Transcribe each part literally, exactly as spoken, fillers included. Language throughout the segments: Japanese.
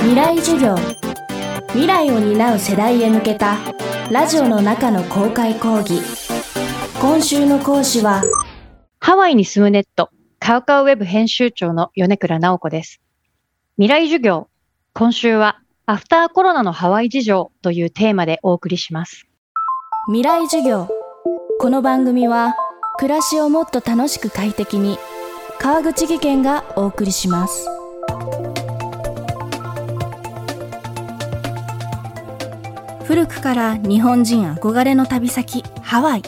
未来授業、未来を担う世代へ向けたラジオの中の公開講義。今週の講師はハワイに住むネットカウカウウェブ編集長の米倉直子です。未来授業、今週はアフターコロナのハワイ事情というテーマでお送りします。未来授業、この番組は暮らしをもっと楽しく快適に、川口技研がお送りします。古くから日本人憧れの旅先、ハワイ。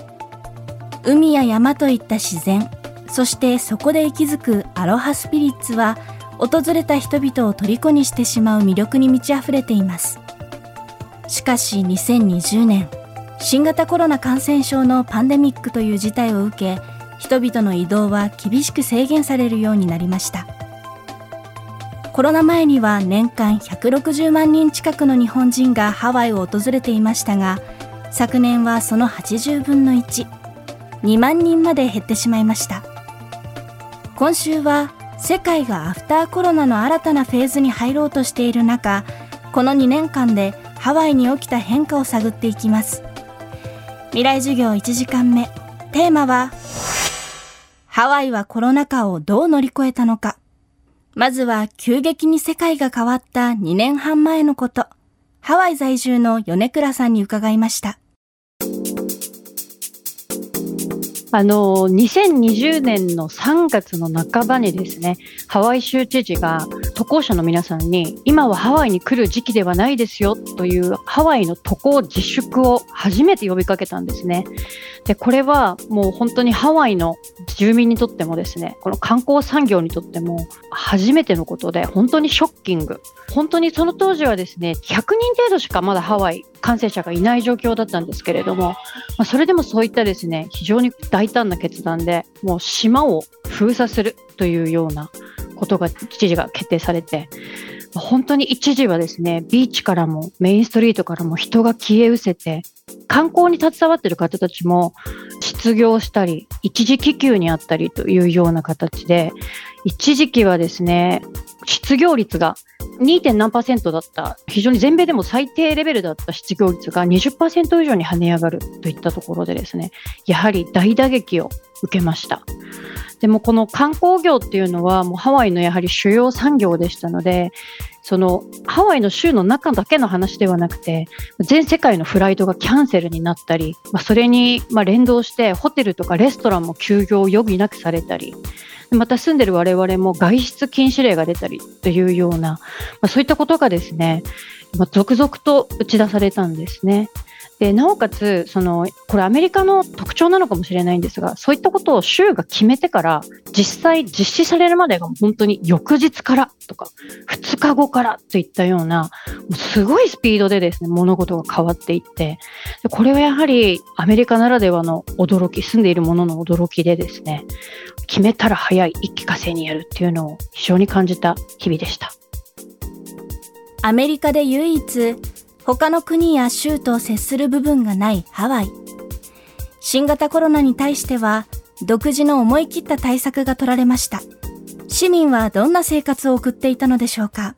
海や山といった自然、そしてそこで息づくアロハスピリッツは、訪れた人々を虜にしてしまう魅力に満ち溢れています。しかしにせんにじゅうねん、新型コロナ感染症のパンデミックという事態を受け、人々の移動は厳しく制限されるようになりました。コロナ前には年間ひゃくろくじゅうまんにん近くの日本人がハワイを訪れていましたが、昨年はそのはちじゅうぶんのいち、にまんにんまで減ってしまいました。今週は世界がアフターコロナの新たなフェーズに入ろうとしている中、このにねんかんでハワイに起きた変化を探っていきます。未来授業いちじかんめ、テーマはハワイはコロナ禍をどう乗り越えたのか。まずは急激に世界が変わったにねんはんまえのこと、ハワイ在住の米倉さんに伺いました。あのにせんにじゅうねんのさんがつの半ばにですね、ハワイ州知事が渡航者の皆さんに、今はハワイに来る時期ではないですよというハワイの渡航自粛を初めて呼びかけたんですね。で、これはもう本当にハワイの住民にとってもですね、この観光産業にとっても初めてのことで、本当にショッキング。本当にその当時はですね、ひゃくにんていどしかまだハワイ感染者がいない状況だったんですけれども、まあ、それでもそういったですね、非常に大胆な決断で、もう島を封鎖するというようなことが知事が決定されて、本当に一時はですね、ビーチからもメインストリートからも人が消え失せて、観光に携わっている方たちも失業したり、一時帰休にあったりというような形で、一時期はですね、失業率が にてんなんパーセントだった、非常に全米でも最低レベルだった失業率が にじゅっパーセント 以上に跳ね上がるといったところでですね、やはり大打撃を受けました。でもこの観光業っていうのはもうハワイのやはり主要産業でしたので、そのハワイの州の中だけの話ではなくて、全世界のフライトがキャンセルになったり、まあ、それにまあ連動してホテルとかレストランも休業を余儀なくされたり、また住んでる我々も外出禁止令が出たりというような、まあ、そういったことがですね、まあ、続々と打ち出されたんですね。でなおかつ、そのこれアメリカの特徴なのかもしれないんですが、そういったことを州が決めてから実際実施されるまでが本当に翌日からとかふつかごからといったような、すごいスピードでですね、物事が変わっていって、でこれはやはりアメリカならではの驚き、住んでいるものの驚きでですね、決めたら早い、一気呵成にやるっていうのを非常に感じた日々でした。アメリカで唯一他の国や州と接する部分がないハワイ。新型コロナに対しては独自の思い切った対策が取られました。市民はどんな生活を送っていたのでしょうか。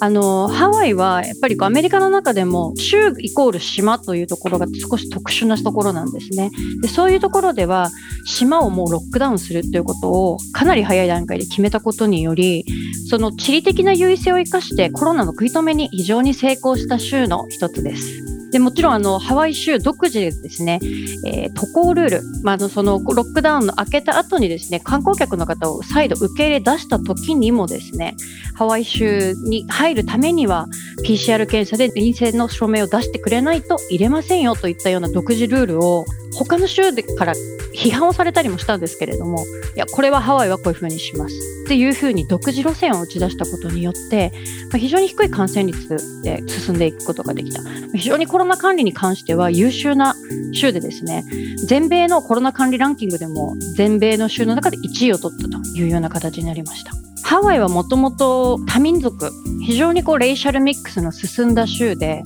あのハワイはやっぱりアメリカの中でも州イコール島というところが少し特殊なところなんですね。でそういうところでは島をもうロックダウンするということをかなり早い段階で決めたことにより、その地理的な優位性を生かしてコロナの食い止めに非常に成功した州の一つです。でもちろんあのハワイ州独自でですね、えー、渡航ルール、まあ、あのそのロックダウンの明けた後にですね、観光客の方を再度受け入れ出した時にもですね、ハワイ州に入るためには ピーシーアール 検査で陰性の証明を出してくれないと入れませんよといったような独自ルールを他の州から批判をされたりもしたんですけれども、いやこれはハワイはこういうふうにしますっていうふうに独自路線を打ち出したことによって、まあ、非常に低い感染率で進んでいくことができた。非常にコロナ管理に関しては優秀な州でですね、全米のコロナ管理ランキングでも全米の州の中でいちいを取ったというような形になりました。ハワイはもともと多民族、非常にこうレイシャルミックスの進んだ州で、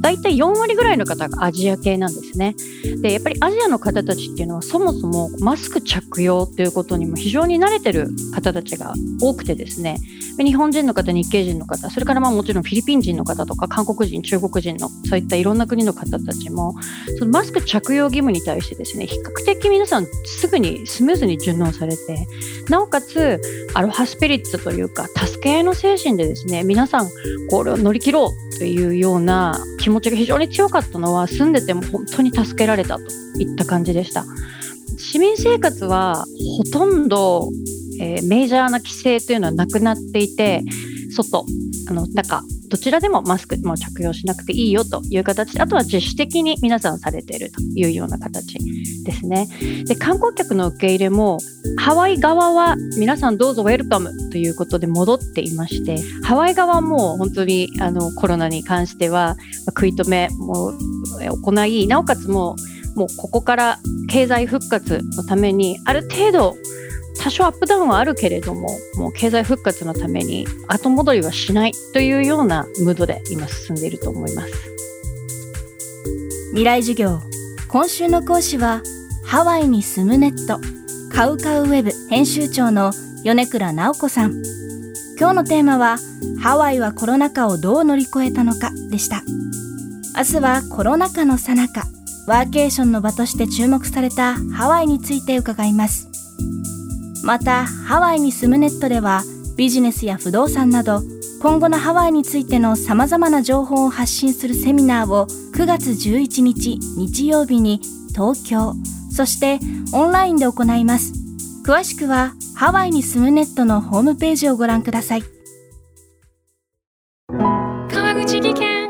だいたいよんわりぐらいの方がアジア系なんですね。でやっぱりアジジアの方たちっていうのはそもそもマスク着用ということにも非常に慣れてる方たちが多くてですね、日本人の方、日系人の方、それからまあもちろんフィリピン人の方とか韓国人、中国人のそういったいろんな国の方たちもそのマスク着用義務に対してですね、比較的皆さんすぐにスムーズに順応されて、なおかつアロハスピリッツというか助け合いの精神でですね、皆さんこれを乗り切ろうというような気持ちが非常に強かったのは、住んでても本当に助けられたといった感じでした。市民生活はほとんど、えー、メジャーな規制というのはなくなっていて、外、あの中どちらでもマスクも着用しなくていいよという形で、あとは自主的に皆さんされているというような形ですね。で、観光客の受け入れもハワイ側は皆さんどうぞウェルカムということで戻っていまして、ハワイ側も本当にあのコロナに関しては食い止めも行い、なおかつももうここから経済復活のためにある程度多少アップダウンはあるけれども、もう経済復活のために後戻りはしないというようなムードで今進んでいると思います。未来授業、今週の講師はハワイに住むネットカウカウウェブ編集長の米倉直子さん。今日のテーマはハワイはコロナ禍をどう乗り越えたのかでした。明日はコロナ禍の最中、ワーケーションの場として注目されたハワイについて伺います。またハワイに住むネットではビジネスや不動産など今後のハワイについてのさまざまな情報を発信するセミナーをくがつじゅういちにち日曜日に東京、そしてオンラインで行います。詳しくはハワイに住むネットのホームページをご覧ください。川口技研。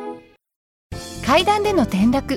階段での転落、